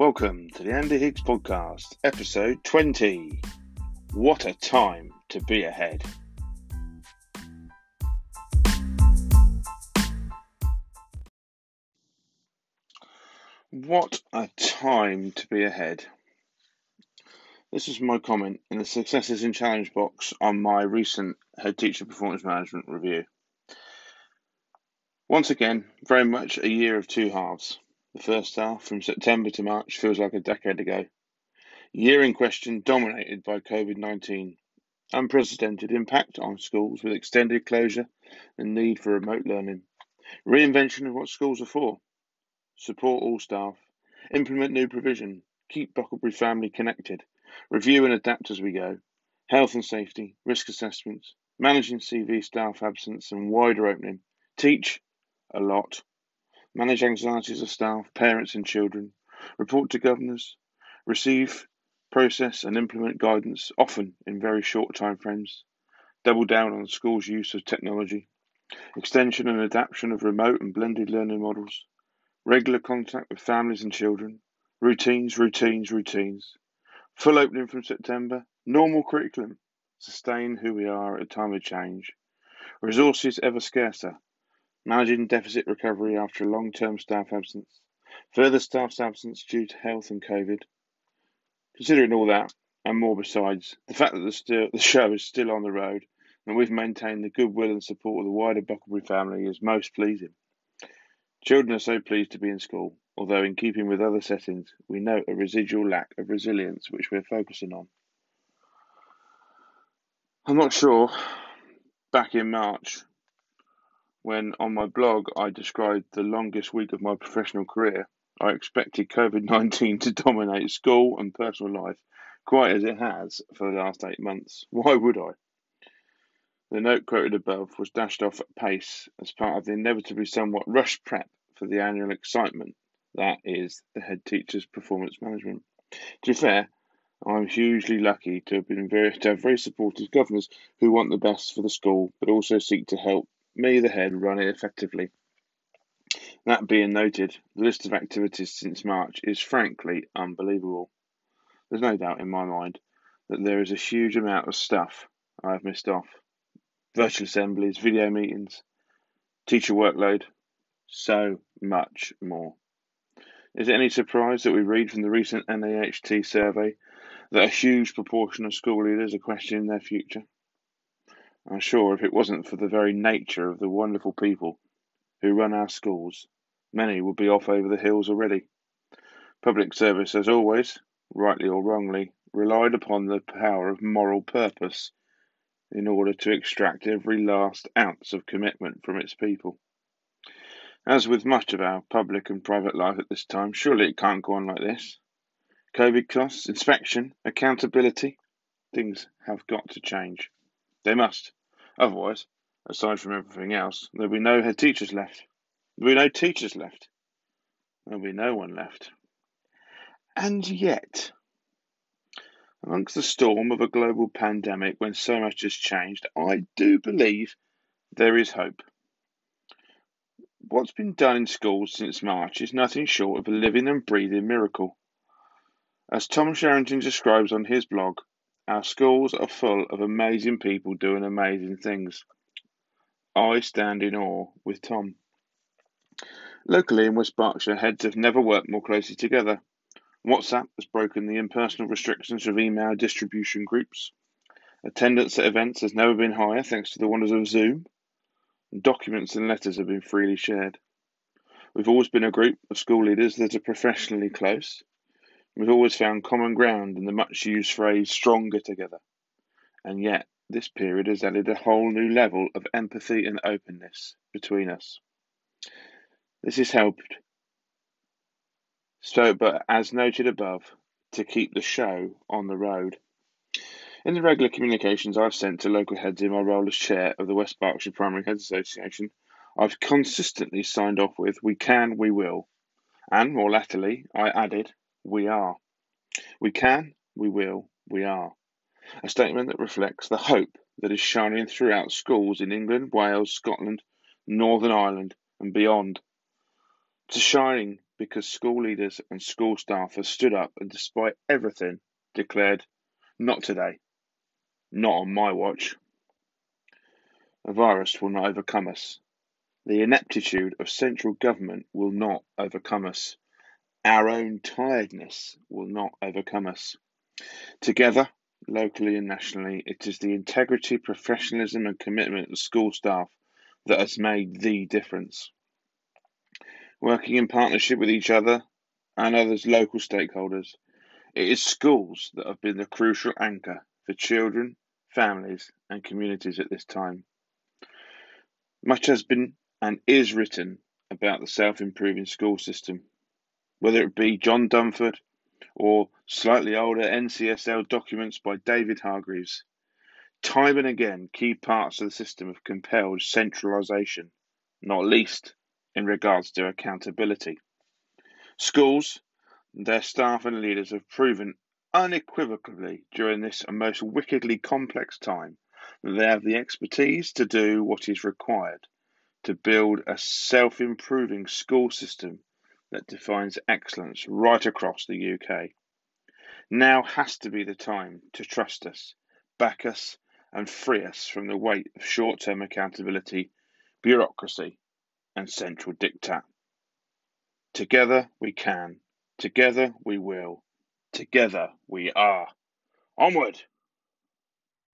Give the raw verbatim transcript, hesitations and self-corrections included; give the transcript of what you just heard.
Welcome to the Andy Hicks podcast, episode twenty. What a time to be ahead. What a time to be ahead. This is my comment in the Successes in Challenge box on my recent Head Teacher Performance Management review. Once again, very much a year of two halves. The first half, from September to March, feels like a decade ago. Year in question dominated by covid nineteen. Unprecedented impact on schools with extended closure and need for remote learning. Reinvention of what schools are for. Support all staff. Implement new provision. Keep Bucklebury family connected. Review and adapt as we go. Health and safety. Risk assessments. Managing C V staff absence and wider opening. Teach a lot. Manage anxieties of staff, parents and children, report to governors, receive, process and implement guidance, often in very short time frames, double down on schools' use of technology, extension and adaptation of remote and blended learning models, regular contact with families and children, routines, routines, routines, full opening from September, normal curriculum, sustain who we are at a time of change, resources ever scarcer, managing deficit recovery after a long-term staff absence, further staff's absence due to health and COVID. Considering all that, and more besides, the fact that the, st- the show is still on the road and we've maintained the goodwill and support of the wider Bucklebury family is most pleasing. Children are so pleased to be in school, although in keeping with other settings, we note a residual lack of resilience which we're focusing on. I'm not sure, back in March, when on my blog I described the longest week of my professional career, I expected covid nineteen to dominate school and personal life, quite as it has for the last eight months. Why would I? The note quoted above was dashed off at pace as part of the inevitably somewhat rushed prep for the annual excitement that is the Head Teacher's Performance Management. To be fair, I'm hugely lucky to have been very, to have very supportive governors who want the best for the school, but also seek to help me, the head, run it effectively. That being noted, the list of activities since March is frankly unbelievable. There's no doubt in my mind that there is a huge amount of stuff I have missed off. Virtual assemblies, video meetings, teacher workload, so much more. Is it any surprise that we read from the recent N A H T survey that a huge proportion of school leaders are questioning their future? I'm sure if it wasn't for the very nature of the wonderful people who run our schools, many would be off over the hills already. Public service, as always, rightly or wrongly, relied upon the power of moral purpose in order to extract every last ounce of commitment from its people. As with much of our public and private life at this time, surely it can't go on like this. COVID costs, inspection, accountability, things have got to change. They must. Otherwise, aside from everything else, there'll be no head teachers left. There'll be no teachers left. There'll be no one left. And yet, amongst the storm of a global pandemic when so much has changed, I do believe there is hope. What's been done in schools since March is nothing short of a living and breathing miracle. As Tom Sherrington describes on his blog, our schools are full of amazing people doing amazing things. I stand in awe with Tom. Locally in West Berkshire, heads have never worked more closely together. WhatsApp has broken the impersonal restrictions of email distribution groups. Attendance at events has never been higher thanks to the wonders of Zoom. Documents and letters have been freely shared. We've always been a group of school leaders that are professionally close. We've always found common ground in the much-used phrase, stronger together. And yet, this period has added a whole new level of empathy and openness between us. This has helped, so, but as noted above, to keep the show on the road. In the regular communications I've sent to local heads in my role as chair of the West Berkshire Primary Heads Association, I've consistently signed off with, we can, we will. And, more latterly, I added, we are. We can, we will, we are. A statement that reflects the hope that is shining throughout schools in England, Wales, Scotland, Northern Ireland and beyond. To shining because school leaders and school staff have stood up and, despite everything, declared, "Not today, not on my watch. A virus will not overcome us. The ineptitude of central government will not overcome us. Our own tiredness will not overcome us. Together, locally and nationally, it is the integrity, professionalism and commitment of school staff that has made the difference. Working in partnership with each other and others local stakeholders, it is schools that have been the crucial anchor for children, families and communities at this time. Much has been and is written about the self-improving school system, whether it be John Dunford or slightly older N C S L documents by David Hargreaves. Time and again, key parts of the system have compelled centralisation, not least in regards to accountability. Schools, their staff and leaders have proven unequivocally during this most wickedly complex time that they have the expertise to do what is required to build a self-improving school system that defines excellence right across the U K. Now has to be the time to trust us, back us and free us from the weight of short-term accountability, bureaucracy and central diktat. Together we can, together we will, together we are. Onward!